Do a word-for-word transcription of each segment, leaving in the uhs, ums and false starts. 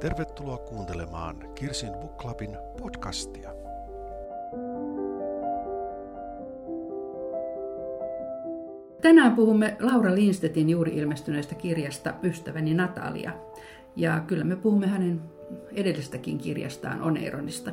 Tervetuloa kuuntelemaan Kirsin Book Clubin podcastia. Tänään puhumme Laura Lindstedtin juuri ilmestyneestä kirjasta Ystäväni Natalia. Ja kyllä me puhumme hänen edellistäkin kirjastaan Oneironista.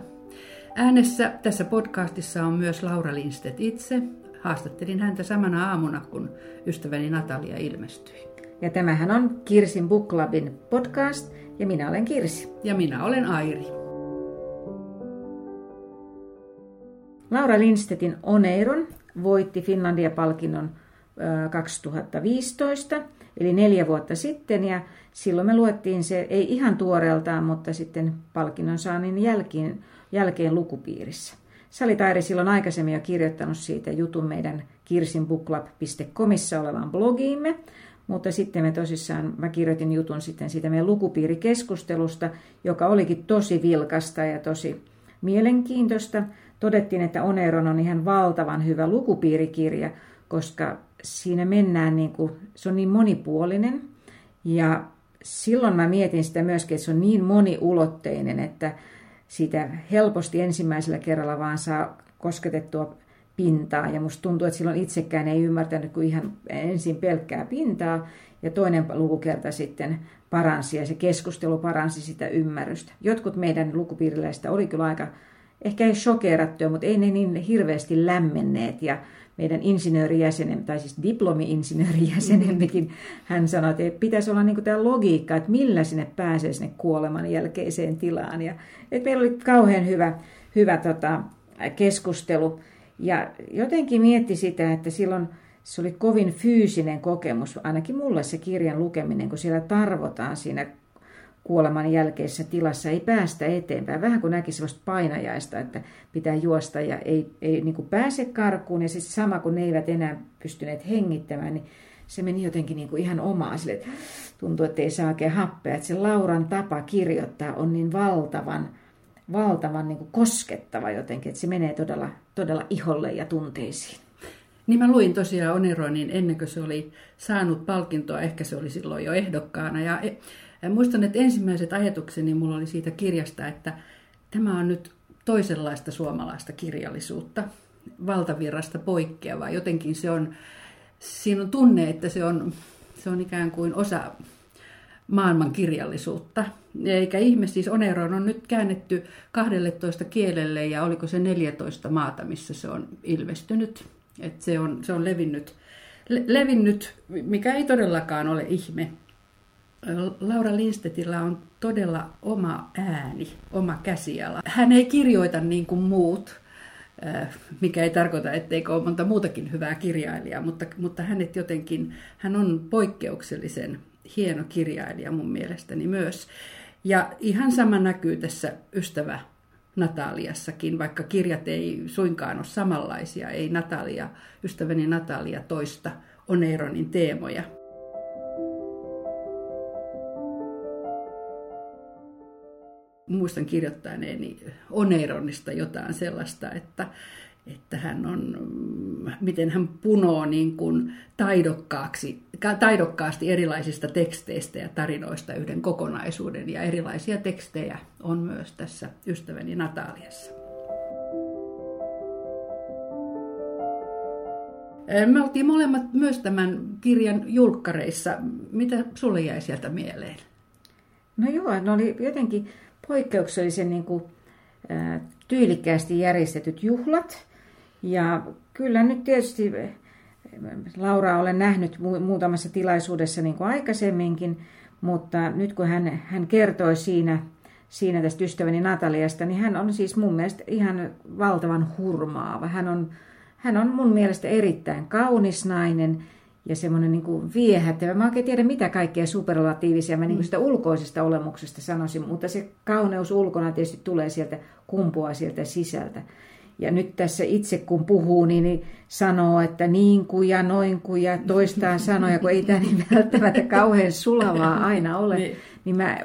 Äänessä tässä podcastissa on myös Laura Lindstedt itse. Haastattelin häntä samana aamuna, kun Ystäväni Natalia ilmestyi. Ja tämähän on Kirsin Book Clubin podcast, ja minä olen Kirsi. Ja minä olen Airi. Laura Lindstedtin Oneiron voitti Finlandia-palkinnon kaksituhattaviisitoista, eli neljä vuotta sitten, ja silloin me luettiin se, ei ihan tuoreeltaan, mutta sitten palkinnon saannin jälkeen, jälkeen lukupiirissä. Sä olit, Airi, silloin aikaisemmin jo kirjoittanut siitä jutun meidän kirsinbooklab piste comissa olevaan blogiimme, mutta sitten me tosissaan, mä kirjoitin jutun sitten siitä meidän lukupiirikeskustelusta, joka olikin tosi vilkasta ja tosi mielenkiintoista. Todettiin, että Oneiron on ihan valtavan hyvä lukupiirikirja, koska siinä mennään, niin kuin, se on niin monipuolinen. Ja silloin mä mietin sitä myöskin, että se on niin moniulotteinen, että siitä helposti ensimmäisellä kerralla vaan saa kosketettua pintaa. Ja musta tuntuu, että silloin itsekään ei ymmärtänyt kuin ihan ensin pelkkää pintaa. Ja toinen lukukerta sitten paransi ja se keskustelu paransi sitä ymmärrystä. Jotkut meidän lukupiiriläistä oli kyllä aika, ehkä ei shokerattuja, mutta ei ne niin hirveästi lämmenneet. Ja meidän insinöörijäsenemme, tai siis diplomi-insinöörijäsenemmekin, hän sanoi, että pitäisi olla niin kuin tämä logiikka, että millä sinne pääsee sinne kuoleman jälkeiseen tilaan. Ja, että meillä oli kauhean hyvä, hyvä tota, keskustelu. Ja jotenkin mietti sitä, että silloin se oli kovin fyysinen kokemus, ainakin mulle se kirjan lukeminen, kun siellä tarvotaan siinä kuoleman jälkeisessä tilassa, ei päästä eteenpäin. Vähän kuin näki sellaista painajaista, että pitää juosta ja ei, ei niin kuin pääse karkuun. Ja sitten sama, kun ne eivät enää pystyneet hengittämään, niin se meni jotenkin niin kuin ihan omaa. Sille, että tuntuu, että ei saa oikein happea. Että se Lauran tapa kirjoittaa on niin valtavan, valtavan niin kuin koskettava jotenkin, että se menee todella, todella iholle ja tunteisiin. Niin mä luin tosiaan Oneironin ennen kuin se oli saanut palkintoa, ehkä se oli silloin jo ehdokkaana. Ja Ja muistan, että ensimmäiset ajatukseni mulla oli siitä kirjasta, että tämä on nyt toisenlaista suomalaista kirjallisuutta, valtavirrasta poikkeavaa. Jotenkin se on, siinä on tunne, että se on, se on ikään kuin osa maailman kirjallisuutta. Eikä ihme, siis Oneiron on nyt käännetty kahdelletoista kielelle ja oliko se neljätoista maata, missä se on ilmestynyt. Et se on, se on levinnyt, le, levinnyt, mikä ei todellakaan ole ihme. Laura Lindstedtillä on todella oma ääni, oma käsiala. Hän ei kirjoita niin kuin muut, mikä ei tarkoita, etteikö ole monta muutakin hyvää kirjailijaa, mutta, mutta hänet jotenkin, hän on poikkeuksellisen hieno kirjailija mun mielestäni myös. Ja ihan sama näkyy tässä Ystävä Nataliassakin, vaikka kirjat ei suinkaan ole samanlaisia, ei Natalia, Ystäväni Natalia toista Oneironin teemoja. Muistan kirjoittaneeni Oneironista jotain sellaista, että, että hän on, miten hän punoo niin kuin taidokkaaksi, taidokkaasti erilaisista teksteistä ja tarinoista yhden kokonaisuuden. Ja erilaisia tekstejä on myös tässä Ystäväni Nataliassa. Me oltiin molemmat myös tämän kirjan julkkareissa. Mitä sulle jäi sieltä mieleen? No joo, no oli jotenkin poikkeuksellisen niin kuin, ä, tyylikkäästi järjestetyt juhlat. Ja kyllä nyt tietysti Laura olen nähnyt mu- muutamassa tilaisuudessa niin kuin aikaisemminkin, mutta nyt kun hän, hän kertoi siinä, siinä tästä Ystäväni Nataliasta, niin hän on siis mun mielestä ihan valtavan hurmaava. Hän on, hän on mun mielestä erittäin kaunis nainen. Ja semmoinen niin kuin viehättävä. Mä oikein tiedän, mitä kaikkea superlatiivisia mä niin kuin sitä ulkoisesta olemuksesta sanoisin, mutta se kauneus ulkona tietysti tulee sieltä, kumpuaa sieltä sisältä. Ja nyt tässä itse kun puhuu, niin sanoo, että niin kuin ja noin kuin ja toistaan sanoja, kun ei tämä niin välttämättä kauhean sulavaa aina ole. Niin mä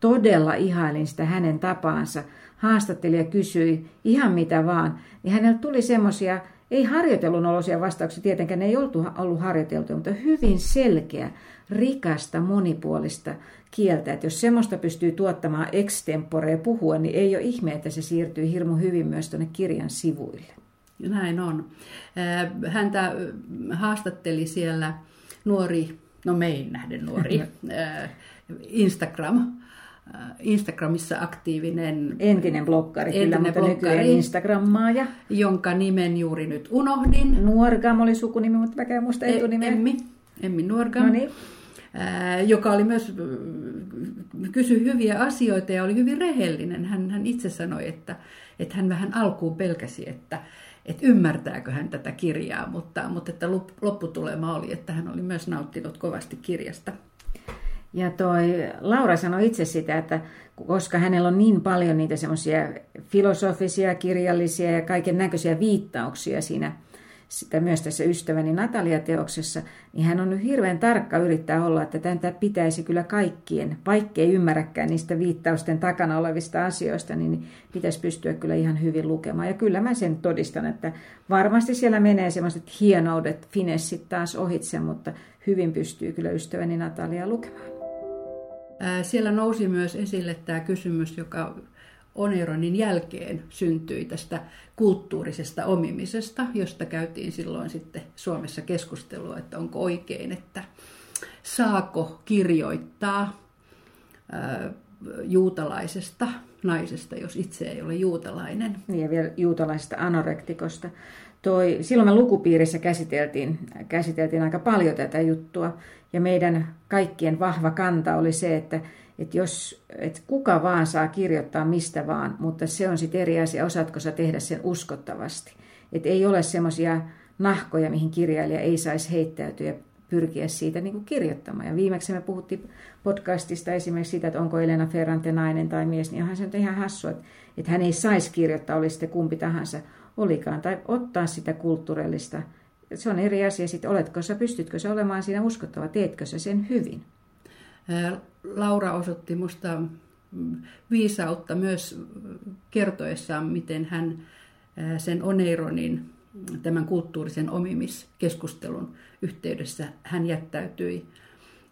todella ihailin sitä hänen tapaansa. Haastattelija kysyi ihan mitä vaan, niin hänellä tuli semmoisia Ei harjoitellun oloisia vastauksia, tietenkään ne ei ollut harjoiteltu, mutta hyvin selkeä, rikasta, monipuolista kieltä. Että jos semmoista pystyy tuottamaan extemporea puhua, niin ei ole ihme, että se siirtyy hirmu hyvin myös tuonne kirjan sivuille. Näin on. Häntä haastatteli siellä nuori, no me ei nähden nuori, Instagram. Instagramissa aktiivinen entinen bloggari, kyllä, mutta nykyinen instagrammaaja, jonka nimen juuri nyt unohdin. Nuorgam oli sukunimi, mutta mä käyn muista etunimen. Emmi, Emmi Nuorgam, Noniin. Joka oli myös, kysyi hyviä asioita ja oli hyvin rehellinen. Hän, hän itse sanoi, että, että hän vähän alkuun pelkäsi, että, että ymmärtääkö hän tätä kirjaa, mutta, mutta että lopputulema oli, että hän oli myös nauttinut kovasti kirjasta. Ja toi Laura sanoi itse sitä, että koska hänellä on niin paljon niitä semmoisia filosofisia, kirjallisia ja kaiken näköisiä viittauksia siinä, sitä myös tässä Ystäväni Natalia-teoksessa, niin hän on nyt hirveän tarkka yrittää olla, että tätä pitäisi kyllä kaikkien, vaikkei ymmärräkään niistä viittausten takana olevista asioista, niin pitäisi pystyä kyllä ihan hyvin lukemaan. Ja kyllä mä sen todistan, että varmasti siellä menee semmoiset hienoudet, finessit taas ohitse, mutta hyvin pystyy kyllä Ystäväni Natalia lukemaan. Siellä nousi myös esille tämä kysymys, joka Oneironin jälkeen syntyi tästä kulttuurisesta omimisesta, josta käytiin silloin sitten Suomessa keskustelua, että onko oikein, että saako kirjoittaa äh, juutalaisesta naisesta, jos itse ei ole juutalainen. Niin ja vielä juutalaisesta anorektikosta. Toi, silloin me lukupiirissä käsiteltiin, käsiteltiin aika paljon tätä juttua ja meidän kaikkien vahva kanta oli se, että Että jos, et kuka vaan saa kirjoittaa mistä vaan, mutta se on sitten eri asia, osaatko sä tehdä sen uskottavasti. Että ei ole semmoisia nahkoja, mihin kirjailija ei saisi heittäytyä ja pyrkiä siitä niin kuin kirjoittamaan. Ja viimeksi me puhuttiin podcastista esimerkiksi sitä, että onko Elena Ferrante nainen tai mies, niin onhan se nyt ihan hassua, että, että hän ei saisi kirjoittaa, oli sitten kumpi tahansa olikaan, tai ottaa sitä kulttuurillista. Se on eri asia sitten, oletko sä, pystytkö sä olemaan siinä uskottava, teetkö sä sen hyvin. Laura osoitti musta viisautta myös kertoessaan, miten hän sen Oneironin, tämän kulttuurisen omimiskeskustelun yhteydessä, hän jättäytyi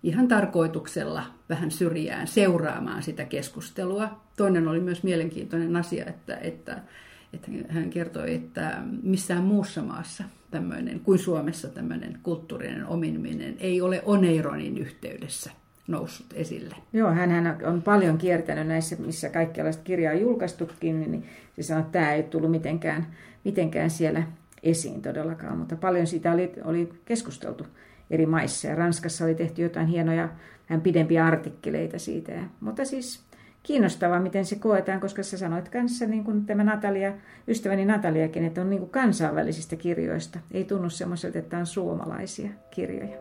ihan tarkoituksella vähän syrjään seuraamaan sitä keskustelua. Toinen oli myös mielenkiintoinen asia, että, että, että hän kertoi, että missään muussa maassa tämmöinen, kuin Suomessa tämmöinen kulttuurinen omiminen ei ole Oneironin yhteydessä noussut esille. Joo, hänhän on paljon kiertänyt näissä, missä kaikkialaista kirjaa on julkaistukin, niin se sanoi, että tämä ei tullut mitenkään, mitenkään siellä esiin todellakaan, mutta paljon siitä oli, oli keskusteltu eri maissa, ja Ranskassa oli tehty jotain hienoja, vähän pidempiä artikkeleita siitä, ja, mutta siis kiinnostavaa, miten se koetaan, koska sä sanoit kanssa, niin kuin tämä Natalia, Ystäväni Nataliakin, että on niin kuin kansainvälisistä kirjoista, ei tunnu semmoiselta, että on suomalaisia kirjoja.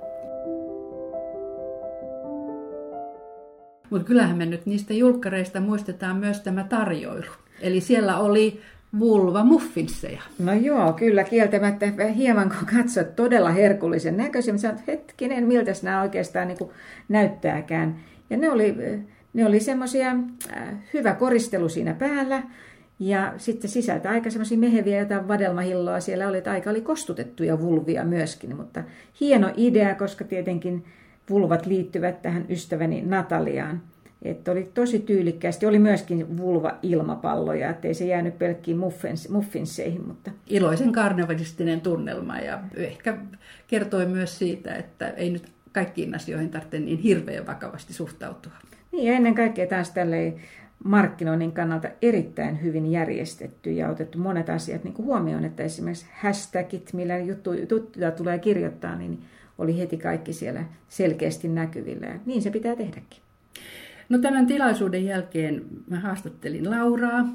Mutta kyllähän me nyt niistä julkkareista muistetaan myös tämä tarjoilu. Eli siellä oli vulva muffinsseja. No joo, kyllä kieltämättä hieman kun katsot todella herkullisen näköisiä, mutta sanot, hetkinen, miltäs nämä oikeastaan niin kuin näyttääkään. Ja ne oli, ne oli semmoisia, äh, hyvä koristelu siinä päällä. Ja sitten sisältä aika semmoisia meheviä, jotain vadelmahilloa siellä oli, että aika oli kostutettuja vulvia myöskin. Mutta hieno idea, koska tietenkin vulvat liittyvät tähän Ystäväni Nataliaan. Että oli tosi tyylikkäästi. Oli myöskin vulva-ilmapalloja, ettei se jäänyt pelkkiin muffinsseihin. Mutta iloisen karnevalistinen tunnelma ja ehkä kertoi myös siitä, että ei nyt kaikkiin asioihin tarvitse niin hirveän vakavasti suhtautua. Niin ja ennen kaikkea taas tälleen markkinoinnin kannalta erittäin hyvin järjestetty ja otettu monet asiat niin kuin huomioon, että esimerkiksi hashtagit, millä juttuja tulee kirjoittaa, niin oli heti kaikki siellä selkeästi näkyvillä ja niin se pitää tehdäkin. No tämän tilaisuuden jälkeen mä haastattelin Lauraa.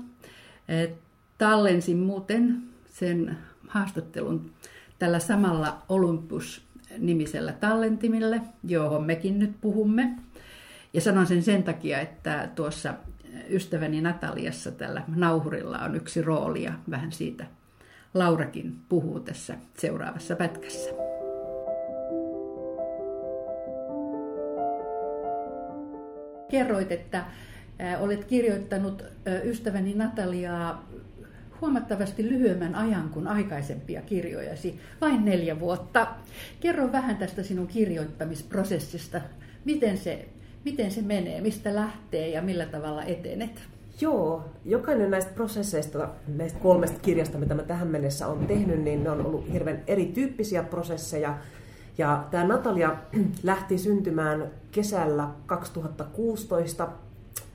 Tallensin muuten sen haastattelun tällä samalla Olympus-nimisellä tallentimille, johon mekin nyt puhumme. Ja sanon sen sen takia, että tuossa Ystäväni Nataliassa tällä nauhurilla on yksi rooli ja vähän siitä Laurakin puhuu tässä seuraavassa pätkässä. Kerroit, että olet kirjoittanut Ystäväni Nataliaa huomattavasti lyhyemmän ajan kuin aikaisempia kirjojasi, vain neljä vuotta. Kerro vähän tästä sinun kirjoittamisprosessista, miten se, miten se menee, mistä lähtee ja millä tavalla etenet? Joo, jokainen näistä prosesseista, näistä kolmesta kirjasta, mitä mä tähän mennessä olen tehnyt, niin ne on ollut hirveän erityyppisiä prosesseja. Ja tämä Natalia lähti syntymään kesällä kaksituhattakuusitoista.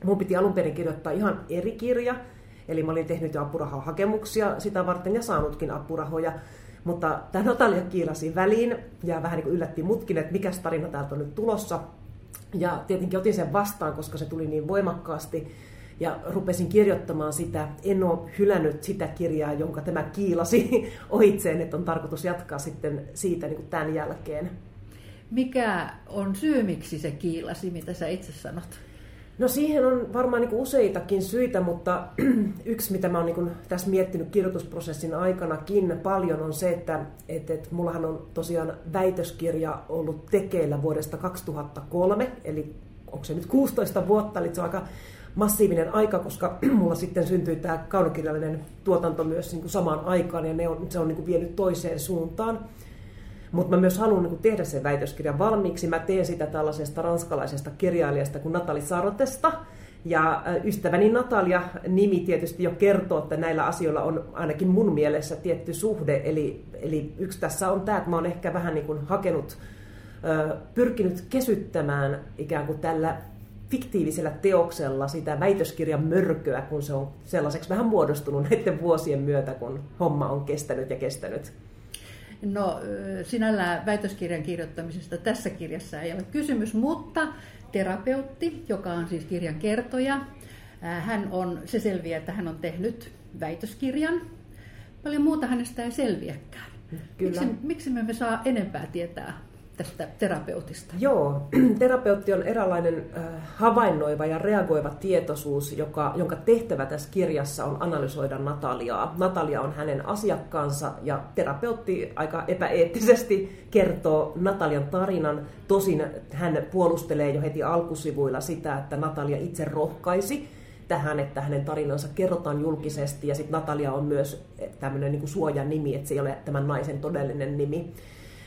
Mun piti alun perin kirjoittaa ihan eri kirja, eli mä olin tehnyt jo apurahahakemuksia sitä varten ja saanutkin apurahoja. Mutta tämä Natalia kiilasi väliin ja vähän niin kuin yllätti mutkin, että mikäs tarina täältä on nyt tulossa. Ja tietenkin otin sen vastaan, koska se tuli niin voimakkaasti. Ja rupesin kirjoittamaan sitä, en ole hylännyt sitä kirjaa, jonka tämä kiilasi ohitseen, että on tarkoitus jatkaa sitten siitä niin kuin tämän jälkeen. Mikä on syy, miksi se kiilasi, mitä sä itse sanot? No siihen on varmaan niin kuin useitakin syitä, mutta yksi, mitä mä oon niin kuin tässä miettinyt kirjoitusprosessin aikanakin paljon, on se, että, että, että mullahan on tosiaan väitöskirja ollut tekeillä vuodesta kaksituhattakolme, eli onko se nyt kuusitoista vuotta, eli se on aika massiivinen aika, koska mulla sitten syntyi tämä kaunokirjallinen tuotanto myös niin kuin samaan aikaan, ja ne on, se on niin kuin vienyt toiseen suuntaan. Mutta mä myös haluan niin kuin tehdä sen väitöskirjan valmiiksi. Mä teen sitä tällaisesta ranskalaisesta kirjailijasta kuin Natali Sarotesta. Ja Ystäväni Natalia-nimi tietysti jo kertoo, että näillä asioilla on ainakin mun mielessä tietty suhde. Eli, eli yksi tässä on tämä, että mä oon ehkä vähän niin kuin hakenut, pyrkinyt kesyttämään ikään kuin tällä fiktiivisellä teoksella sitä väitöskirjan mörköä, kun se on sellaiseksi vähän muodostunut näiden vuosien myötä, kun homma on kestänyt ja kestänyt. No sinällään väitöskirjan kirjoittamisesta tässä kirjassa ei ole kysymys, mutta terapeutti, joka on siis kirjan kertoja, hän on, se selviää, että hän on tehnyt väitöskirjan. Paljon muuta hänestä ei selviäkään. Kyllä. Miksi, miksi me emme saa enempää tietää tästä terapeutista? Joo, terapeutti on eräänlainen havainnoiva ja reagoiva tietoisuus, joka, jonka tehtävä tässä kirjassa on analysoida Nataliaa. Natalia on hänen asiakkaansa ja terapeutti aika epäeettisesti kertoo Natalian tarinan. Tosin hän puolustelee jo heti alkusivuilla sitä, että Natalia itse rohkaisi tähän, että hänen tarinansa kerrotaan julkisesti. Ja sitten Natalia on myös tämmöinen niin kuin suojanimi, että se ei ole tämän naisen todellinen nimi.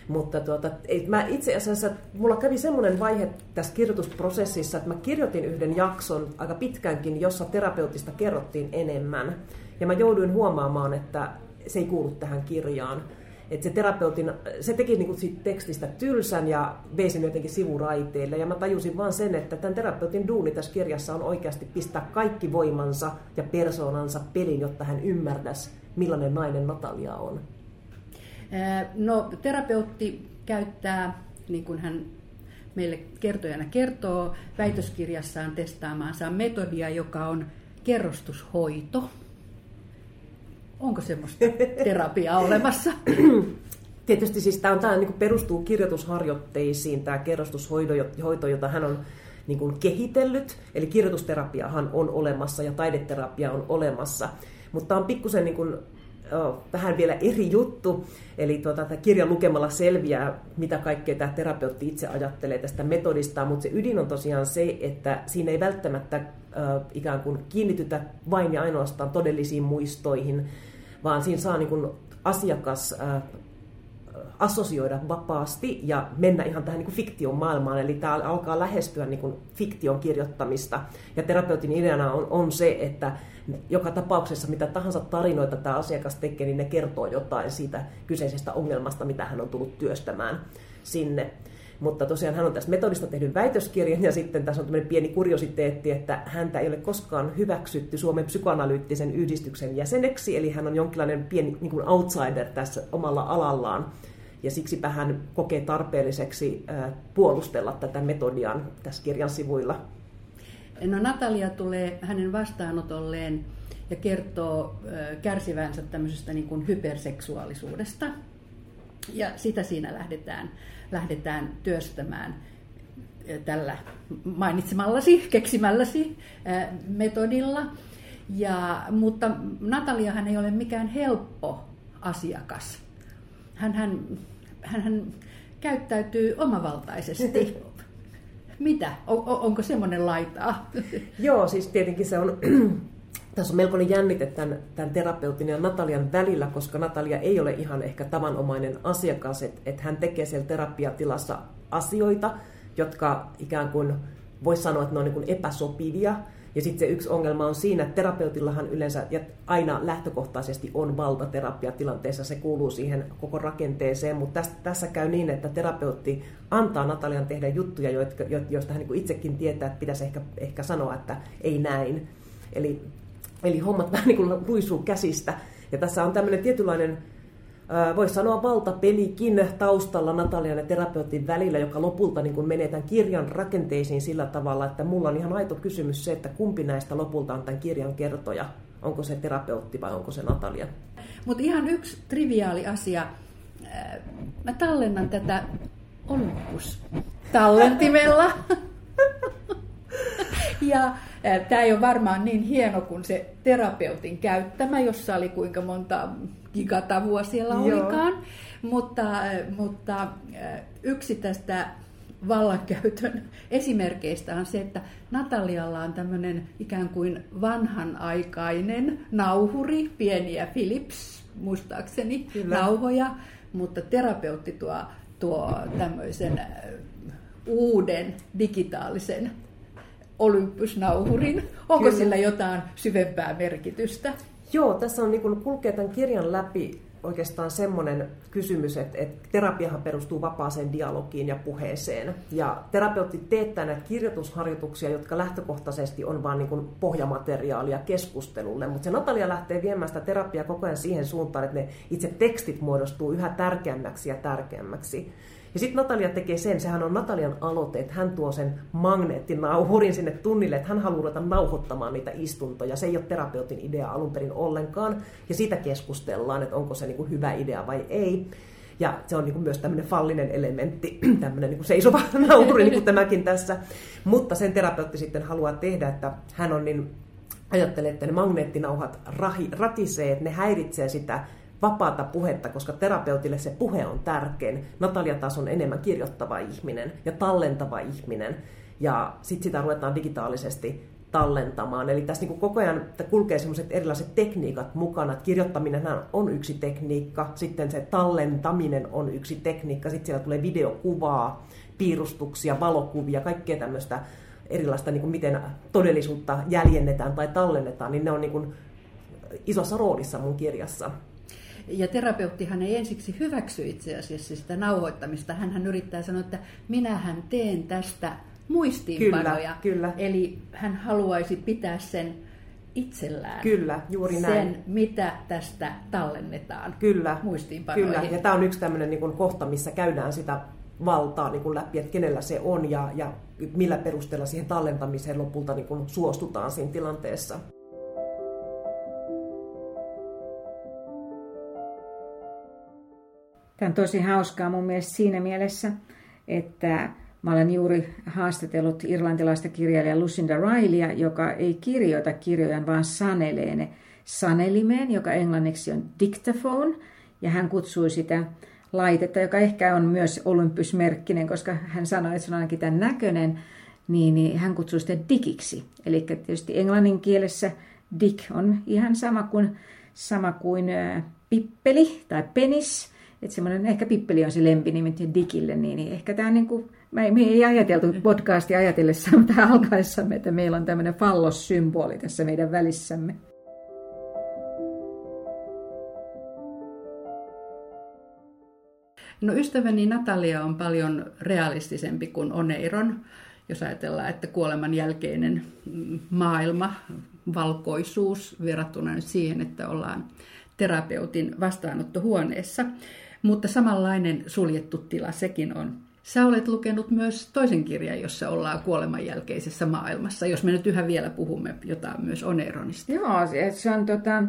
Mutta tuota, mä itse asiassa, mulla kävi semmoinen vaihe tässä kirjoitusprosessissa, että mä kirjoitin yhden jakson aika pitkäänkin, jossa terapeutista kerrottiin enemmän. Ja mä jouduin huomaamaan, että se ei kuulu tähän kirjaan. Että se terapeutin, se teki niinku siitä tekstistä tylsän ja vei sen jotenkin sivuraiteille. Ja mä tajusin vaan sen, että tämän terapeutin duuni tässä kirjassa on oikeasti pistää kaikki voimansa ja persoonansa pelin, jotta hän ymmärtäisi, millainen nainen Natalia on. No, terapeutti käyttää, niin kuin hän meille kertojana kertoo, väitöskirjassaan testaamaansa metodia, joka on kerrostushoito. Onko semmoista terapiaa olemassa? Tietysti siis tämä, on, tämä niin kuin perustuu kirjoitusharjoitteisiin, tämä kerrostushoito, jota hän on niin kuin kehitellyt. Eli kirjoitusterapiahan on olemassa ja taideterapia on olemassa, mutta on pikkusen niin kuin vähän vielä eri juttu, eli tuota, tämä kirjan lukemalla selviää, mitä kaikkea tämä terapeutti itse ajattelee tästä metodista, mutta se ydin on tosiaan se, että siinä ei välttämättä äh, ikään kuin kiinnitytä vain ja ainoastaan todellisiin muistoihin, vaan siinä saa niin kuin asiakas äh, assosioida vapaasti ja mennä ihan tähän niin kuin fiktion maailmaan, eli tämä alkaa lähestyä niin kuin fiktion kirjoittamista. Ja terapeutin ideana on, on se, että joka tapauksessa mitä tahansa tarinoita tämä asiakas tekee, niin ne kertoo jotain siitä kyseisestä ongelmasta, mitä hän on tullut työstämään sinne. Mutta tosiaan hän on tästä metodista tehnyt väitöskirjan ja sitten tässä on tämmöinen pieni kuriositeetti, että häntä ei ole koskaan hyväksytty Suomen psykoanalyyttisen yhdistyksen jäseneksi, eli hän on jonkinlainen pieni niin kuin outsider tässä omalla alallaan. Ja siksipä hän kokee tarpeelliseksi puolustella tätä metodiaan tässä kirjan sivuilla. No, Natalia tulee hänen vastaanotolleen ja kertoo kärsivänsä tämmöisestä niin kuin hyperseksuaalisuudesta. Ja sitä siinä lähdetään, lähdetään työstämään tällä mainitsemallasi, keksimälläsi metodilla. Ja, mutta Nataliahan ei ole mikään helppo asiakas. Hän, hän, hän, hän käyttäytyy omavaltaisesti. Mitä? On, onko semmoinen laitaa? Joo, siis tietenkin se on Tässä on melkoinen jännite tämän, tämän terapeutin ja Natalian välillä, koska Natalia ei ole ihan ehkä tavanomainen asiakas, että, että hän tekee siellä terapiatilassa asioita, jotka ikään kuin voisi sanoa, että ne on niin kuin epäsopivia. Ja sitten se yksi ongelma on siinä, että terapeutillahan yleensä ja aina lähtökohtaisesti on valta terapiatilanteessa, se kuuluu siihen koko rakenteeseen, mutta tästä, tässä käy niin, että terapeutti antaa Natalian tehdä juttuja, jotka, joista hän niin kuin itsekin tietää, että pitäisi ehkä, ehkä sanoa, että ei näin. Eli Eli hommat vähän niin kuin luisuu käsistä. Ja tässä on tämmöinen tietynlainen, voisi sanoa valtapelikin taustalla Natalian ja terapeutin välillä, joka lopulta niin kuin menee tämän kirjan rakenteisiin sillä tavalla, että mulla on ihan aito kysymys se, että kumpi näistä lopulta on tämän kirjan kertoja. Onko se terapeutti vai onko se Natalia? Mutta ihan yksi triviaali asia. Mä tallennan tätä Olympus tallentimella. Ja tämä ei ole varmaan niin hieno kuin se terapeutin käyttämä, jossa oli kuinka monta gigatavua siellä olikaan. Mutta, mutta yksi tästä vallankäytön esimerkkeistä on se, että Natalialla on tämmöinen ikään kuin vanhanaikainen nauhuri, pieniä Philips, muistaakseni, Kyllä. nauhoja. Mutta terapeutti tuo, tuo tämmöisen uuden digitaalisen olympusnauhurin. Onko Kyllä. sillä jotain syvempää merkitystä? Joo, tässä on niin kuin kulkee tämän kirjan läpi oikeastaan semmoinen kysymys, että, että terapiahan perustuu vapaaseen dialogiin ja puheeseen. Ja terapeutti teettää näitä kirjoitusharjoituksia, jotka lähtökohtaisesti on vaan niin kuin pohjamateriaalia keskustelulle. Mutta se Natalia lähtee viemään sitä terapiaa koko ajan siihen suuntaan, että ne itse tekstit muodostuu yhä tärkeämmäksi ja tärkeämmäksi. Ja sitten Natalia tekee sen, sehän on Natalian aloite, että hän tuo sen magneettinauhurin sinne tunnille, että hän haluaa ruveta nauhoittamaan niitä istuntoja. Se ei ole terapeutin idea alun perin ollenkaan, ja siitä keskustellaan, että onko se niinku hyvä idea vai ei. Ja se on niinku myös tämmöinen fallinen elementti, tämmöinen niinku seisova nauhuri, niin kuin tämäkin tässä. Mutta sen terapeutti sitten haluaa tehdä, että hän on niin, ajattelee, että ne magneettinauhat rahi, ratisee, että ne häiritsee sitä vapaata puhetta, koska terapeutille se puhe on tärkein. Natalia taas on enemmän kirjoittava ihminen ja tallentava ihminen. Ja sitten sitä ruvetaan digitaalisesti tallentamaan. Eli tässä niin koko ajan kulkee sellaiset erilaiset tekniikat mukana. Kirjoittaminen on yksi tekniikka, sitten se tallentaminen on yksi tekniikka, sitten siellä tulee videokuvaa, piirustuksia, valokuvia, kaikkea tämmöistä erilaista, niin kuin miten todellisuutta jäljennetään tai tallennetaan, niin ne on niin kuin isossa roolissa mun kirjassa. Ja terapeuttihan ei ensiksi hyväksy itse asiassa sitä nauhoittamista. Hänhän yrittää sanoa, että minähän teen tästä muistiinpanoja. Kyllä, kyllä. Eli hän haluaisi pitää sen itsellään. Kyllä, juuri näin. Sen, mitä tästä tallennetaan kyllä, muistiinpanoihin. Kyllä, ja tämä on yksi tämmöinen niin kuin kohta, missä käydään sitä valtaa niin kuin läpi, että kenellä se on ja, ja millä perusteella siihen tallentamiseen lopulta niin kuin suostutaan siinä tilanteessa. Tämä on tosi hauskaa mun mielestä siinä mielessä, että mä olen juuri haastatellut irlantilaista kirjailijaa Lucinda Rileya, joka ei kirjoita kirjojaan, vaan sanelee ne sanelimeen, joka englanniksi on dictaphone. Ja hän kutsui sitä laitetta, joka ehkä on myös olympusmerkkinen, koska hän sanoi, että se on ainakin tämän näköinen, niin hän kutsui sitä digiksi. Eli tietysti englannin kielessä dick on ihan sama kuin, sama kuin pippeli tai penis. Että semmoinen, ehkä pippeli on se lempinimi digille, niin ehkä tämä on niin kuin, me ei ajateltu podcastia ajatellessa tähän alkaessamme, että meillä on tämmöinen fallossymboli tässä meidän välissämme. No Ystäväni Natalia on paljon realistisempi kuin Oneiron, jos ajatellaan, että kuoleman jälkeinen maailma, valkoisuus verrattuna nyt siihen, että ollaan terapeutin vastaanottohuoneessa. Mutta samanlainen suljettu tila sekin on. Sä olet lukenut myös toisen kirjan, jossa ollaan kuolemanjälkeisessä maailmassa, jos me nyt yhä vielä puhumme jotain myös Oneironista. Joo, se on tota,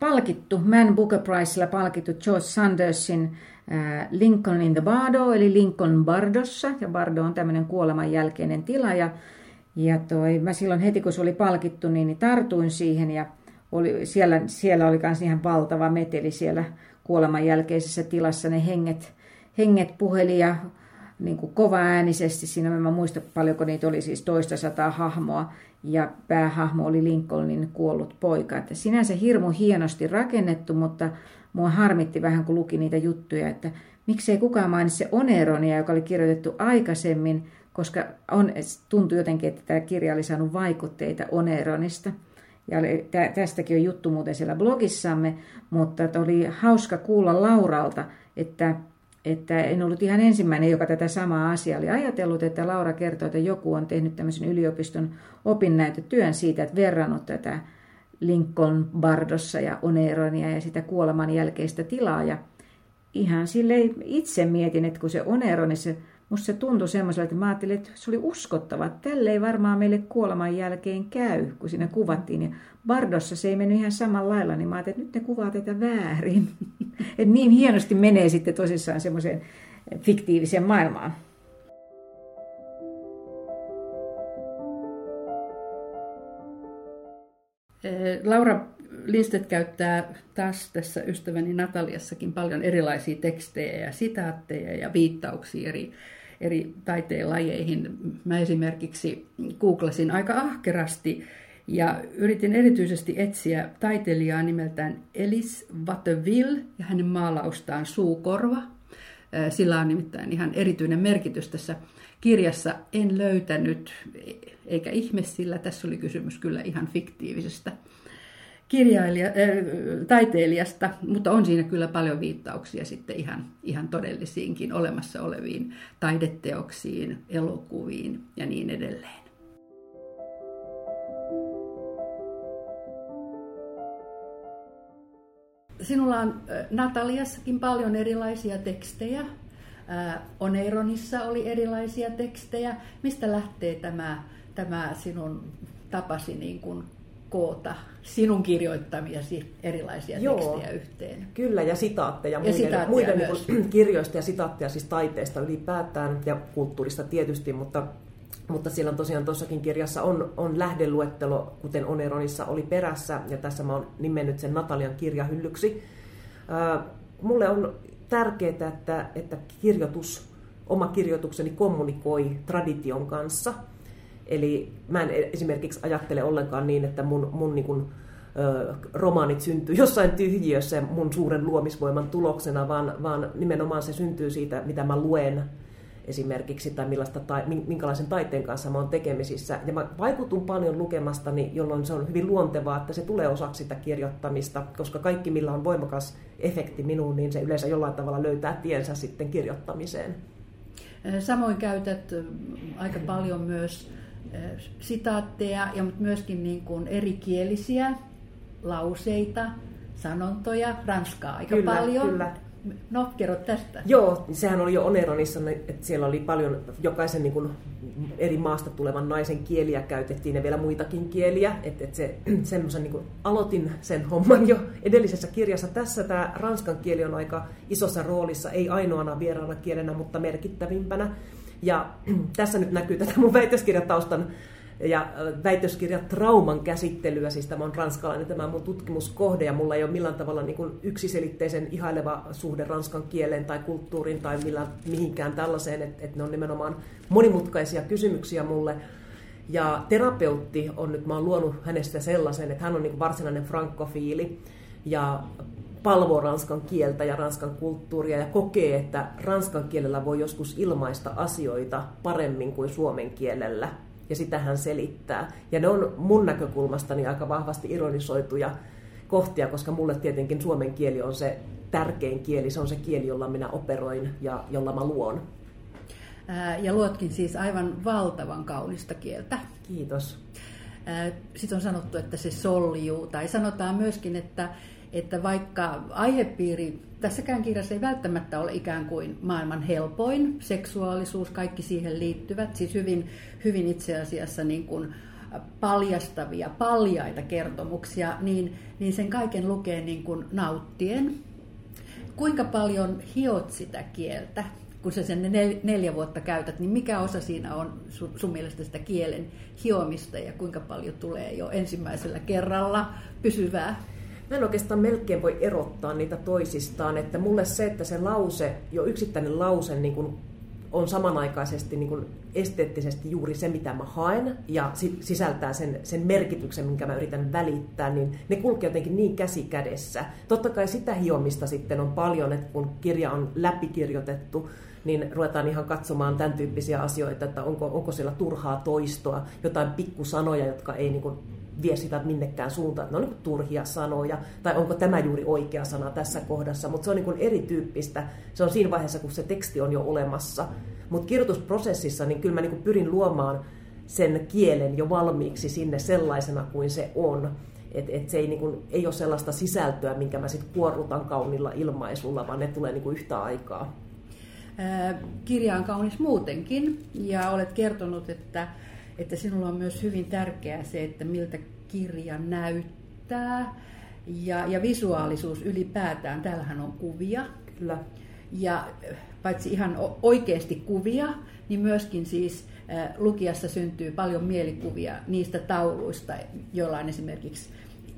palkittu, Man Booker Prizeilla palkittu George Saundersin äh, Lincoln in the Bardo, eli Lincoln Bardossa, ja Bardo on tämmöinen kuolemanjälkeinen tila, ja, ja toi, mä silloin heti kun se oli palkittu, niin, niin tartuin siihen, ja oli, siellä, siellä oli myös ihan valtava meteli siellä kuoleman jälkeisessä tilassa, ne henget, henget puheli ja niin kuin kovaäänisesti. Siinä en muista paljonko niitä oli, siis toista sataa hahmoa, ja päähahmo oli Lincolnin kuollut poika. Että sinänsä hirmu hienosti rakennettu, mutta mua harmitti vähän, kun luki niitä juttuja, että miksei kukaan mainitse Oneironia, joka oli kirjoitettu aikaisemmin, koska on, tuntui jotenkin, että tämä kirja oli saanut vaikutteita Oneironista. Ja tästäkin on juttu muuten siellä blogissamme, mutta oli hauska kuulla Lauralta, että, että en ollut ihan ensimmäinen, joka tätä samaa asiaa oli ajatellut, että Laura kertoi, että joku on tehnyt tämmöisen yliopiston opinnäytetyön siitä, että verrannut tätä Lincoln Bardossa ja Oneironia ja sitä kuoleman jälkeistä tilaa. Ja ihan silleen itse mietin, että kun se Oneironissa, musta se tuntui semmoisella, että mä ajattelin, että se oli uskottava, että tälle ei varmaan meille kuoleman jälkeen käy, kun siinä kuvattiin. Ja Bardossa se ei mennyt ihan samalla lailla, niin mä ajattelin, että nyt ne kuvaa tätä väärin. Että niin hienosti menee sitten tosissaan semmoiseen fiktiiviseen maailmaan. Laura Lindstedt käyttää taas tässä Ystäväni Nataliassakin paljon erilaisia tekstejä ja sitaatteja ja viittauksia eri, eri taiteenlajeihin. Mä esimerkiksi googlasin aika ahkerasti ja yritin erityisesti etsiä taiteilijaa nimeltään Elis Waterville ja hänen maalaustaan Suukorva. Sillä on nimittäin ihan erityinen merkitys tässä kirjassa. En löytänyt, eikä ihme, sillä tässä oli kysymys kyllä ihan fiktiivisestä kirjailija, äh, taiteilijasta, mutta on siinä kyllä paljon viittauksia sitten ihan, ihan todellisiinkin olemassa oleviin taideteoksiin, elokuviin ja niin edelleen. Sinulla on Nataliassakin paljon erilaisia tekstejä. Oneironissa oli erilaisia tekstejä. Mistä lähtee tämä, tämä sinun tapasi niin kuin koota sinun kirjoittamiasi erilaisia Joo, tekstejä yhteen? Kyllä, ja sitaatteja ja muiden, muiden niin kirjoista ja sitaatteja, siis taiteesta ylipäätään ja kulttuurista tietysti, mutta Mutta siellä on tosiaan tuossakin kirjassa on, on lähdeluettelo, kuten Oneironissa oli perässä, ja tässä mä oon nimennyt sen Natalian kirjahyllyksi. Äh, mulle on tärkeää, että, että kirjoitus, oma kirjoitukseni kommunikoi tradition kanssa. Eli mä en esimerkiksi ajattele ollenkaan niin, että mun, mun niin kun, äh, romaanit syntyy jossain tyhjiössä mun suuren luomisvoiman tuloksena, vaan, vaan nimenomaan se syntyy siitä, mitä mä luen esimerkiksi, tai millaista, tai minkälaisen taiteen kanssa mä oon tekemisissä. Ja mä vaikutun paljon lukemastani, jolloin se on hyvin luontevaa, että se tulee osaksi sitä kirjoittamista, koska kaikki, millä on voimakas efekti minuun, niin se yleensä jollain tavalla löytää tiensä sitten kirjoittamiseen. Samoin käytät aika paljon myös sitaatteja, ja myöskin niin kuin erikielisiä lauseita, sanontoja, ranskaa aika kyllä, paljon. Kyllä. No, kerro tästä. Joo, sehän oli jo Oneironissa, että siellä oli paljon jokaisen niin kuin eri maasta tulevan naisen kieliä käytettiin ja vielä muitakin kieliä. Että et se, semmoisen niin kuin aloitin sen homman jo edellisessä kirjassa. Tässä tämä ranskan kieli on aika isossa roolissa, ei ainoana vieraana kielenä, mutta merkittävimpänä. Ja tässä nyt näkyy tätä mun väitöskirjataustan ja väitöskirjatrauman käsittelyä, siis tämä on ranskalainen, tämä on mun tutkimuskohde, ja mulla ei ole millään tavalla niin kuin yksiselitteisen ihaileva suhde ranskan kieleen tai kulttuuriin tai millään, mihinkään tällaiseen, että et ne on nimenomaan monimutkaisia kysymyksiä mulle. Ja terapeutti on nyt, mä oon luonut hänestä sellaisen, että hän on niin kuin varsinainen frankofiili, ja palvoo ranskan kieltä ja ranskan kulttuuria ja kokee, että ranskan kielellä voi joskus ilmaista asioita paremmin kuin suomen kielellä. Ja sitä hän selittää. Ja ne on mun näkökulmastani aika vahvasti ironisoituja kohtia, koska mulle tietenkin suomen kieli on se tärkein kieli. Se on se kieli, jolla minä operoin ja jolla mä luon. Ja luotkin siis aivan valtavan kaunista kieltä. Kiitos. Sitten on sanottu, että se soljuu. Tai sanotaan myöskin, että, että vaikka aihepiiri tässäkään kirjassa ei välttämättä ole ikään kuin maailman helpoin, seksuaalisuus, kaikki siihen liittyvät, siis hyvin, hyvin itse asiassa niin kuin paljastavia, paljaita kertomuksia, niin, niin sen kaiken lukee niin kuin nauttien. Kuinka paljon hiot sitä kieltä, kun sä sen nel, neljä vuotta käytät, niin mikä osa siinä on sun, sun mielestä sitä kielen hiomista ja kuinka paljon tulee jo ensimmäisellä kerralla pysyvää? Mä en oikeastaan melkein voi erottaa niitä toisistaan, että mulle se, että se lause, jo yksittäinen lause niin kun on samanaikaisesti niin kuin esteettisesti juuri se, mitä mä haen, ja sisältää sen, sen merkityksen, minkä mä yritän välittää, niin ne kulkee jotenkin niin käsi kädessä. Totta kai sitä hiomista sitten on paljon, että kun kirja on läpikirjoitettu, niin ruvetaan ihan katsomaan tämän tyyppisiä asioita, että onko, onko siellä turhaa toistoa, jotain pikkusanoja, jotka ei niin kuin vie sitä minnekään suuntaan, että ne on niin turhia sanoja, tai onko tämä juuri oikea sana tässä kohdassa, mutta se on niin kuin erityyppistä. Se on siinä vaiheessa, kun se teksti on jo olemassa. Mutta kirjoitusprosessissa, niin kyllä mä niin kuin pyrin luomaan sen kielen jo valmiiksi sinne sellaisena kuin se on. Että et se ei, niin kuin, ei ole sellaista sisältöä, minkä mä sitten kuorrutan kaunilla ilmaisulla, vaan ne tulee niin kuin yhtä aikaa. Kirja on kaunis muutenkin, ja olet kertonut, että että sinulla on myös hyvin tärkeää se, että miltä kirja näyttää ja, ja visuaalisuus ylipäätään. Täällähän on kuvia. Kyllä. Ja paitsi ihan oikeasti kuvia, niin myöskin siis äh, lukijassa syntyy paljon mielikuvia niistä tauluista, joilla on esimerkiksi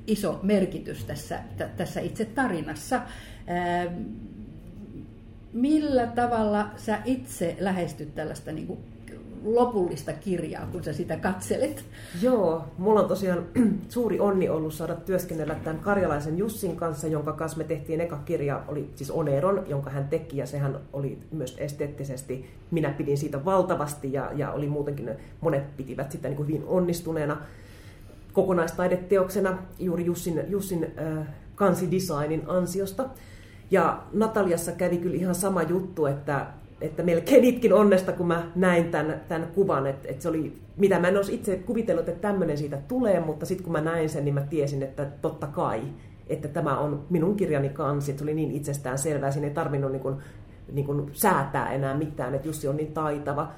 iso merkitys tässä, t- tässä itse tarinassa. Äh, millä tavalla sä itse lähestyt tällaista niin kuin lopullista kirjaa, kun sä sitä katselet? Joo, mulla on tosiaan suuri onni ollut saada työskennellä tämän Karjalaisen Jussin kanssa, jonka kanssa me tehtiin eka kirja, oli siis Oneiron, jonka hän teki, ja sehän oli myös esteettisesti, minä pidin siitä valtavasti, ja, ja oli muutenkin, monet pitivät sitä niin kuin hyvin onnistuneena kokonaistaideteoksena juuri Jussin, Jussin äh, kansidesignin ansiosta. Ja Nataliassa kävi kyllä ihan sama juttu, että että melkein itkin onnesta, kun mä näin tämän, tämän kuvan, että, että se oli, mitä mä en olisi itse kuvitellut, että tämmöinen siitä tulee, mutta sitten kun mä näin sen, niin mä tiesin, että totta kai, että tämä on minun kirjani kansi, se oli niin itsestään selvää, siinä ei tarvinnut niin kuin, niin kuin säätää enää mitään, että Jussi on niin taitava.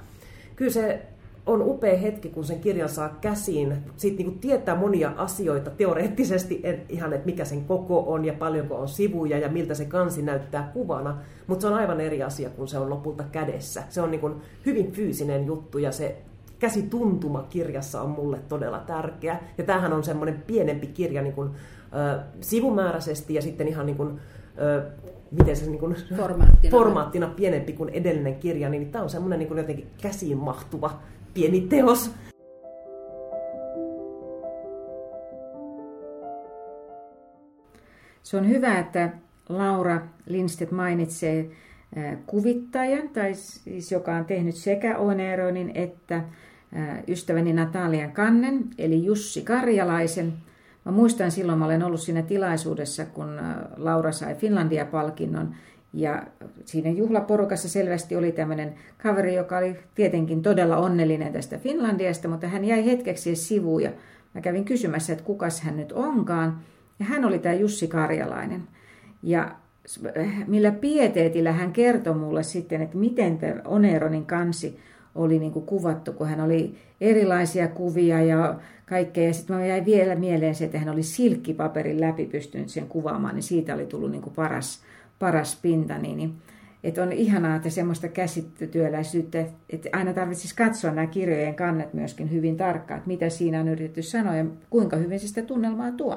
Kyllä se on upea hetki, kun sen kirjan saa käsiin, siitä niin kuin tietää monia asioita teoreettisesti, ihan että mikä sen koko on ja paljonko on sivuja ja miltä se kansi näyttää kuvana, mutta se on aivan eri asia, kun se on lopulta kädessä. Se on niin kuin hyvin fyysinen juttu, ja se käsituntuma kirjassa on mulle todella tärkeä, ja tämähän on semmoinen pienempi kirja niin kuin, äh, sivumääräisesti ja sitten ihan niin kuin, äh, miten se niin kuin formaattina. formaattina pienempi kuin edellinen kirja, niin tämä on semmoinen niin kuin jotenkin käsiin mahtuva pieni teos. Se on hyvä, että Laura Lindstedt mainitsee kuvittajan, tai siis joka on tehnyt sekä Oneironin että Ystäväni Natalian kannen, eli Jussi Karjalaisen. Mä muistan silloin, mä olen ollut siinä tilaisuudessa, kun Laura sai Finlandia-palkinnon. Ja siinä juhlaporukassa selvästi oli tämmöinen kaveri, joka oli tietenkin todella onnellinen tästä Finlandiasta, mutta hän jäi hetkeksi sivuun ja mä kävin kysymässä, että kukas hän nyt onkaan. Ja hän oli tämä Jussi Karjalainen. Ja millä pieteetillä hän kertoi mulle sitten, että miten tämä Oneironin kansi oli niin kuin kuvattu, kun hän oli erilaisia kuvia ja kaikkea. Ja sitten mä jäin vielä mieleen se, että hän oli silkkipaperin läpi pystynyt sen kuvaamaan, niin siitä oli tullut niin kuin paras paras pinta, niin että on ihanaa, että semmoista käsityöläisyyttä, että aina tarvitsisi katsoa nämä kirjojen kannet myöskin hyvin tarkkaan, että mitä siinä on yritetty sanoa ja kuinka hyvin se sitä tunnelmaa tuo.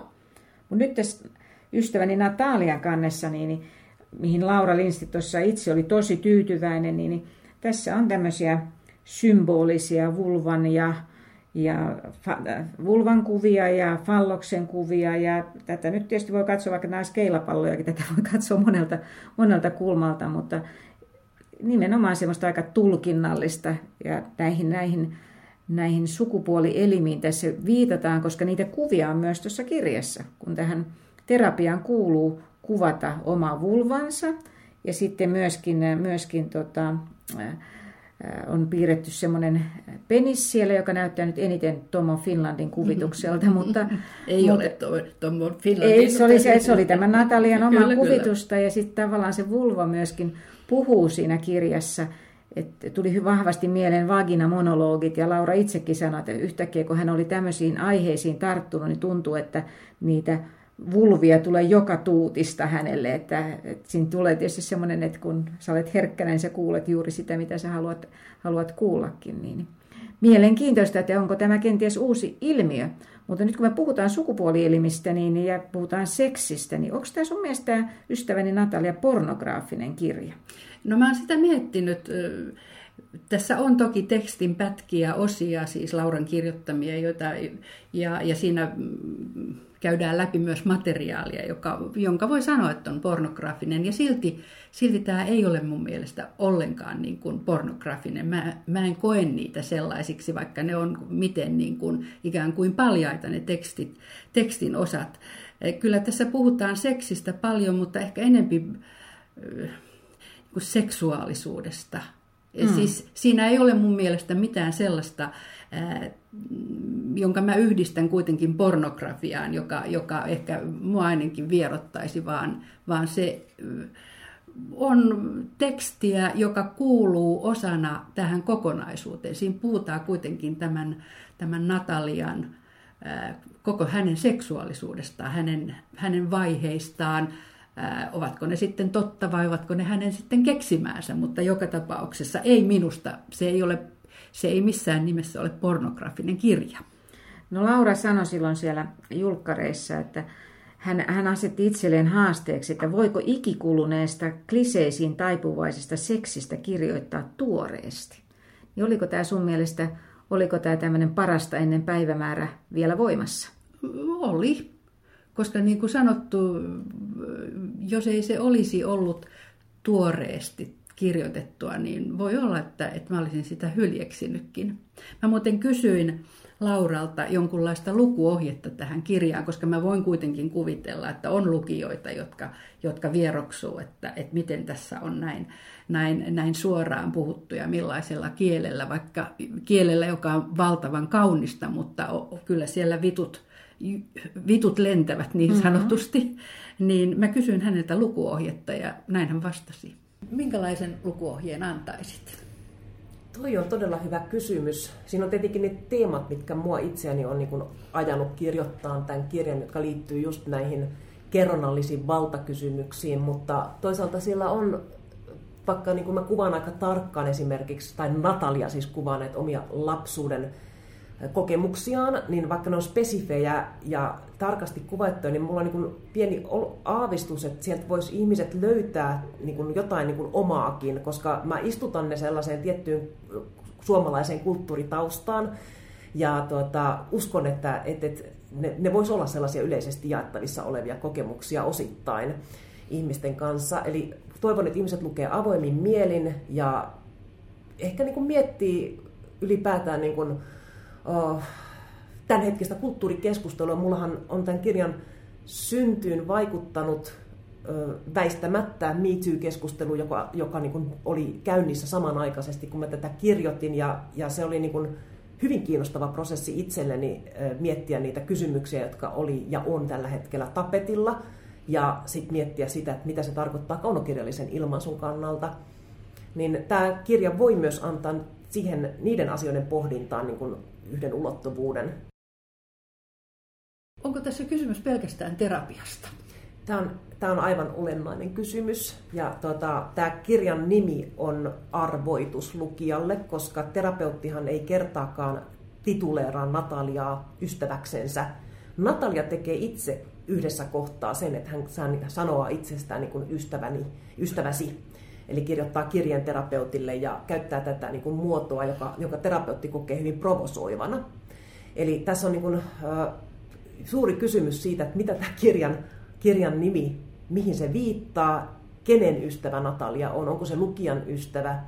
Mutta nyt tässä Ystäväni Natalian kannessa, niin, mihin Laura Lindstedt tuossa itse oli tosi tyytyväinen, niin tässä on tämmöisiä symbolisia vulvan ja, ja vulvan kuvia ja falloksen kuvia, ja tätä nyt tietysti voi katsoa, vaikka nämä skeilapallojakin, tätä voi katsoa monelta, monelta kulmalta, mutta nimenomaan semmoista aika tulkinnallista, ja näihin, näihin, näihin sukupuolielimiin tässä viitataan, koska niitä kuvia on myös tuossa kirjassa, kun tähän terapiaan kuuluu kuvata oma vulvansa, ja sitten myöskin, myöskin tota, on piirretty semmoinen penis siellä, joka näyttää nyt eniten Tom of Finlandin kuvitukselta. Mutta, ei mutta, ole to, Tom of Finlandin. Ei, se oli, se, se oli tämä Natalian oma kyllä, kuvitusta kyllä. Ja sitten tavallaan se vulva myöskin puhuu siinä kirjassa. Et tuli vahvasti mieleen vaginamonologit, ja Laura itsekin sanoi, että yhtäkkiä kun hän oli tämmöisiin aiheisiin tarttunut, niin tuntuu, että niitä vulvia tulee joka tuutista hänelle, että, että siinä tulee tietysti semmoinen, että kun sä olet herkkänä, niin sä kuulet juuri sitä, mitä sä haluat, haluat kuullakin. Niin mielenkiintoista, että onko tämä kenties uusi ilmiö, mutta nyt kun me puhutaan sukupuolielimistä niin, ja puhutaan seksistä, niin onko tämä sun mielestä Ystäväni Natalia pornograafinen kirja? No mä oon sitä miettinyt Tässä on toki tekstin pätkiä osia, siis Lauran kirjoittamia, joita, ja, ja siinä käydään läpi myös materiaalia, joka, jonka voi sanoa, että on pornografinen. Ja silti, silti tämä ei ole mun mielestä ollenkaan niin kuin pornografinen. Mä, mä en koe niitä sellaisiksi, vaikka ne on miten niin kuin, ikään kuin paljaita ne tekstit, tekstin osat. Kyllä tässä puhutaan seksistä paljon, mutta ehkä enempi niin kuin seksuaalisuudesta. Mm. Siis siinä ei ole mun mielestä mitään sellaista, ää, jonka mä yhdistän kuitenkin pornografiaan, joka, joka ehkä mua ainakin vierottaisi, vaan, vaan se on tekstiä, joka kuuluu osana tähän kokonaisuuteen. Siinä puhutaan kuitenkin tämän, tämän Natalian, ää, koko hänen seksuaalisuudestaan, hänen, hänen vaiheistaan. Ovatko ne sitten totta vai ovatko ne hänen sitten keksimäänsä, mutta joka tapauksessa ei minusta, se ei, ole, se ei missään nimessä ole pornografinen kirja. No Laura sanoi silloin siellä julkkareissa, että hän, hän asetti itselleen haasteeksi, että voiko ikikuluneesta kliseisiin taipuvaisesta seksistä kirjoittaa tuoreesti. Niin oliko tämä sun mielestä, oliko tämä tämmöinen parasta ennen päivämäärä vielä voimassa? Oli. Koska niin kuin sanottu, jos ei se olisi ollut tuoreesti kirjoitettua, niin voi olla, että, että mä olisin sitä hyljeksinytkin. Mä muuten kysyin Lauralta jonkunlaista lukuohjetta tähän kirjaan, koska mä voin kuitenkin kuvitella, että on lukijoita, jotka, jotka vieroksuu, että, että miten tässä on näin, näin, näin suoraan puhuttu ja millaisella kielellä, vaikka kielellä, joka on valtavan kaunista, mutta kyllä siellä vitut, vitut lentävät niin sanotusti, mm-hmm. niin mä kysyin häneltä lukuohjetta ja näin hän vastasi. Minkälaisen lukuohjeen antaisit? Toi on todella hyvä kysymys. Siinä on tietenkin ne teemat, mitkä mua itseäni on niin kuin ajanut kirjoittamaan tämän kirjan, jotka liittyy just näihin kerronnallisiin valtakysymyksiin, mutta toisaalta siellä on, vaikka niin kuin mä kuvaan aika tarkkaan esimerkiksi, tai Natalia siis kuvaa näitä omia lapsuuden kokemuksiaan, niin vaikka ne on spesifejä ja tarkasti kuvattuja, niin mulla on niin kuin pieni aavistus, että sieltä voisi ihmiset löytää niin kuin jotain niin kuin omaakin, koska mä istutan ne sellaiseen tiettyyn suomalaiseen kulttuuritaustaan ja tuota, uskon, että, että, että ne, ne vois olla sellaisia yleisesti jaettavissa olevia kokemuksia osittain ihmisten kanssa. Eli toivon, että ihmiset lukee avoimin mielin ja ehkä niin kuin miettii ylipäätään niin kuin tämän hetkistä kulttuurikeskustelua. Mullahan on tämän kirjan syntyyn vaikuttanut väistämättä Me Too-keskustelu, joka, joka niin kuin oli käynnissä samanaikaisesti, kun mä tätä kirjoitin. Ja, ja se oli niin kuin hyvin kiinnostava prosessi itselleni miettiä niitä kysymyksiä, jotka oli ja on tällä hetkellä tapetilla. Ja sitten miettiä sitä, että mitä se tarkoittaa kaunokirjallisen ilmaisun kannalta. Niin tämä kirja voi myös antaa siihen niiden asioiden pohdintaan niin kuin yhden ulottuvuuden. Onko tässä kysymys pelkästään terapiasta? Tämä on, tämä on aivan olennainen kysymys. Ja tuota, tämä kirjan nimi on arvoitus lukijalle, koska terapeuttihan ei kertaakaan tituleeraa Nataliaa ystäväksensä. Natalia tekee itse yhdessä kohtaa sen, että hän sanoo itsestään niin kuin ystäväni, ystäväsi. Eli kirjoittaa kirjeen terapeutille ja käyttää tätä niin kuin muotoa, joka, joka terapeutti kokee hyvin provosoivana. Eli tässä on niin kuin, äh, suuri kysymys siitä, että mitä tämä kirjan, kirjan nimi, mihin se viittaa, kenen ystävä Natalia on, onko se lukijan ystävä,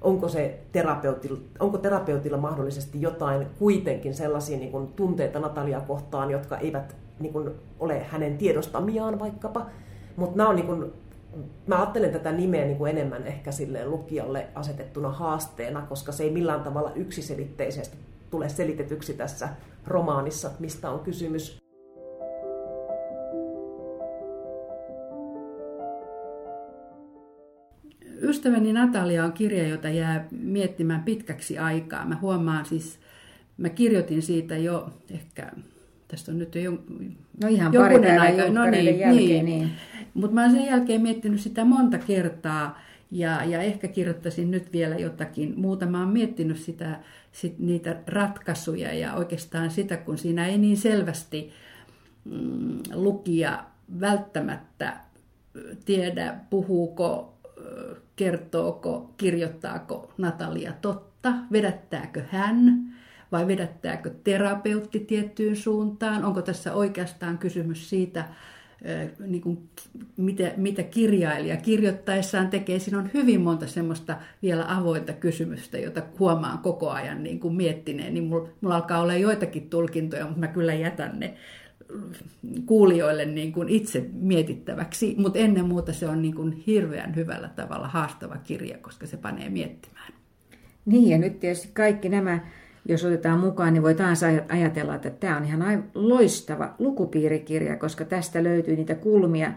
onko, se terapeutilla, onko terapeutilla mahdollisesti jotain kuitenkin sellaisia niin kuin tunteita Natalia kohtaan, jotka eivät niin kuin ole hänen tiedostamiaan vaikkapa, mutta nämä on niin kuin, mä ajattelen tätä nimeä niin kuin enemmän ehkä silleen lukijalle asetettuna haasteena, koska se ei millään tavalla yksiselitteisesti tule selitetyksi tässä romaanissa, mistä on kysymys. Ystäväni Natalia on kirja, jota jää miettimään pitkäksi aikaa. Mä huomaan siis, mä kirjoitin siitä jo ehkä... Tästä on nyt jo no ihan jokunen aika. No niin, jälkeen, niin. niin. Mutta mä oon sen jälkeen miettinyt sitä monta kertaa ja, ja ehkä kirjoittaisin nyt vielä jotakin muuta. Mä oon miettinyt sitä, sit niitä ratkaisuja ja oikeastaan sitä, kun siinä ei niin selvästi mm, lukija välttämättä tiedä, puhuuko kertooko, kirjoittaako Natalia totta, vedättääkö hän vai vedättääkö terapeutti tiettyyn suuntaan, onko tässä oikeastaan kysymys siitä, niin kuin, mitä, mitä kirjailija kirjoittaessaan tekee. Siinä on hyvin monta semmoista vielä avointa kysymystä, jota huomaan koko ajan niin kuin miettineen. Niin mulla, mulla alkaa olla joitakin tulkintoja, mutta mä kyllä jätän ne kuulijoille niin kuin itse mietittäväksi. Mutta ennen muuta se on niin kuin hirveän hyvällä tavalla haastava kirja, koska se panee miettimään. Niin, ja nyt tietysti kaikki nämä, jos otetaan mukaan, niin voi taas ajatella, että tämä on ihan loistava lukupiirikirja, koska tästä löytyy niitä kulmia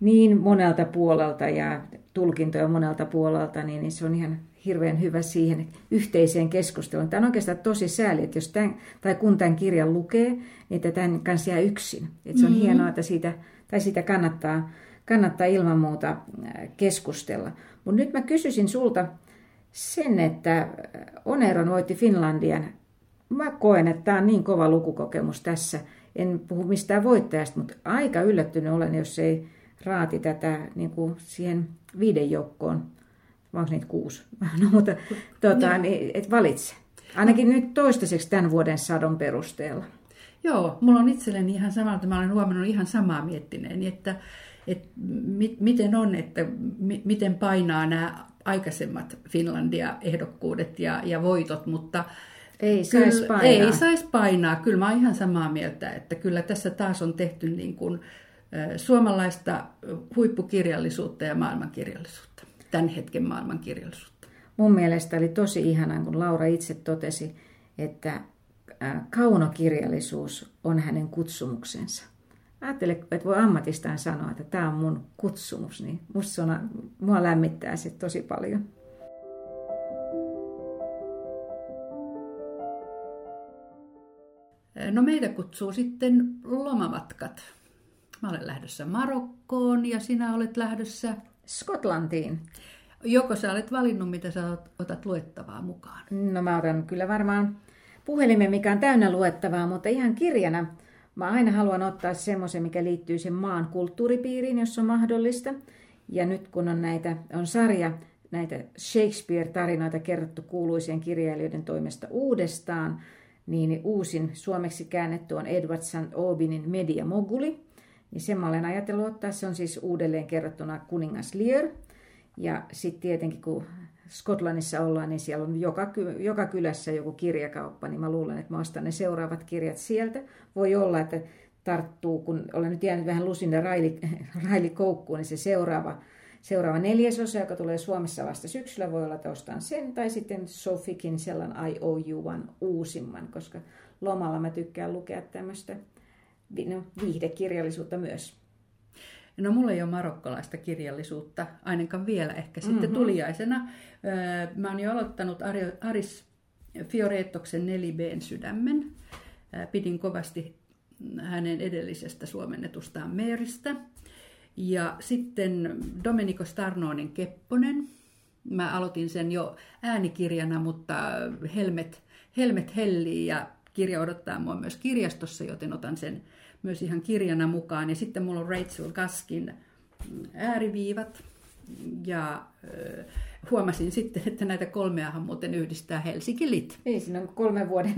niin monelta puolelta ja tulkintoja monelta puolelta, niin se on ihan hirveän hyvä siihen yhteiseen keskusteluun. Tämä on oikeastaan tosi sääli, että jos tämän, tai kun tämän kirjan lukee, niin tämän kanssa jää yksin. Että se on mm-hmm. hienoa, että siitä, tai siitä kannattaa, kannattaa ilman muuta keskustella. Mutta nyt mä kysyisin sulta sen, että Oneiron voitti Finlandian. Mä koen, että tämä on niin kova lukukokemus tässä. En puhu mistään voittajasta, mutta aika yllättynyt olen, jos ei raati tätä niin kuin siihen viiden joukkoon. Vai onko niitä kuusi? No, mutta tuota, niin, et valitse. Ainakin nyt toistaiseksi tämän vuoden sadon perusteella. Joo, mulla on itselleni ihan samalla, että mä olen huomannut ihan samaa miettineeni, että, että mit, miten on, että mi, miten painaa nämä aikaisemmat Finlandia-ehdokkuudet ja, ja voitot, mutta ei saisi painaa. Ei saisi painaa. Kyllä mä oon ihan samaa mieltä, että kyllä tässä taas on tehty niin kuin suomalaista huippukirjallisuutta ja maailmankirjallisuutta, tämän hetken maailmankirjallisuutta. Mun mielestä oli tosi ihanaa, kun Laura itse totesi, että kaunokirjallisuus on hänen kutsumuksensa. Ajattele, että voi ammatistaan sanoa, että tämä on mun kutsumus, niin musta on, mua lämmittää se tosi paljon. No meitä kutsuu sitten lomamatkat. Mä olen lähdössä Marokkoon ja sinä olet lähdössä Skotlantiin. Joko sä olet valinnut, mitä sä otat luettavaa mukaan? No mä otan kyllä varmaan puhelimen, mikä on täynnä luettavaa, mutta ihan kirjana mä aina haluan ottaa semmoisen, mikä liittyy sen maan kulttuuripiiriin, jos on mahdollista. Ja nyt kun on näitä, on sarja näitä Shakespeare-tarinoita kerrottu kuuluisien kirjailijoiden toimesta uudestaan, niin uusin suomeksi käännetty on Edward Saint Aubynin Media Moguli. Ja sen mä olen ajatellut ottaa, se on siis uudelleen kerrottuna Kuningas Lear. Ja sitten tietenkin kun Skotlannissa ollaan, niin siellä on joka, joka kylässä joku kirjakauppa, niin mä luulen, että mä ostan ne seuraavat kirjat sieltä. Voi olla, että tarttuu, kun olen nyt jäänyt vähän lusinta raili, railikoukkuun, niin se seuraava, seuraava neljäsosa, joka tulee Suomessa vasta syksyllä, voi olla, että ostan sen. Tai sitten Sofikin sellan I owe you one uusimman, koska lomalla mä tykkään lukea tämmöistä no, viihdekirjallisuutta myös. No mulla ei ole marokkalaista kirjallisuutta, ainakaan vielä ehkä sitten mm-hmm. tuliaisena. Mä oon jo aloittanut Aris Fioretoksen neljä B:n sydämen. Pidin kovasti hänen edellisestä suomennetustaan Meristä. Ja sitten Domenico Starnonen Kepponen. Mä aloitin sen jo äänikirjana, mutta helmet, helmet hellii ja kirja odottaa mua myös kirjastossa, joten otan sen myös ihan kirjana mukaan. Ja sitten mulla on Rachel Cuskin Ääriviivat. Ja ö, huomasin sitten, että näitä kolmeahan muuten yhdistää Helsinki Lit. Ei, siinä on kolmen vuoden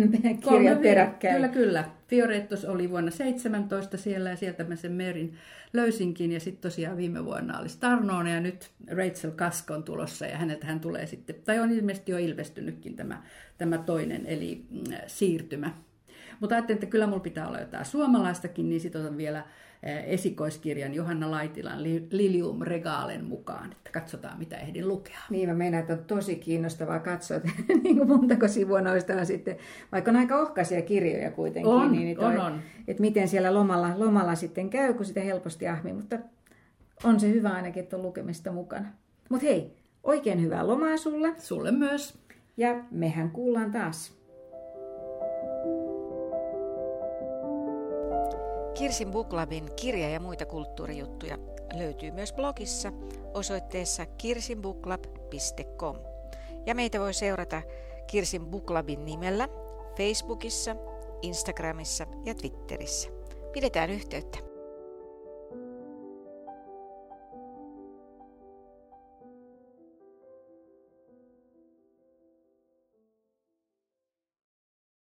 kirja peräkkäin. Kyllä, kyllä. Fioretos oli vuonna seitsemäntoista siellä ja sieltä mä sen Merin löysinkin. Ja sitten tosiaan viime vuonna oli Starnone ja nyt Rachel Cusk on tulossa. Ja häneltähän tulee sitten, tai on ilmeisesti jo ilmestynytkin tämä, tämä toinen, eli Siirtymä. Mutta ajattelin, että kyllä mulla pitää olla jotain suomalaistakin, niin sitten otan vielä esikoiskirjan Johanna Laitilan Lilium Regalen mukaan, että katsotaan mitä ehdin lukea. Niin mä meinaan, että on tosi kiinnostavaa katsoa, että niin kuin montako sivua noistaan sitten, vaikka on aika ohkaisia kirjoja kuitenkin. On, niin on, on. Että miten siellä lomalla, lomalla sitten käy, kun sitä helposti ahmii, mutta on se hyvä ainakin, että on lukemista mukana. Mutta hei, oikein hyvää lomaa sulle. Sulle myös. Ja mehän kuullaan taas. Kirsin Book Clubin kirja- ja muita kulttuurijuttuja löytyy myös blogissa osoitteessa kirsin book club piste com. Ja meitä voi seurata Kirsin Book Clubin nimellä Facebookissa, Instagramissa ja Twitterissä. Pidetään yhteyttä!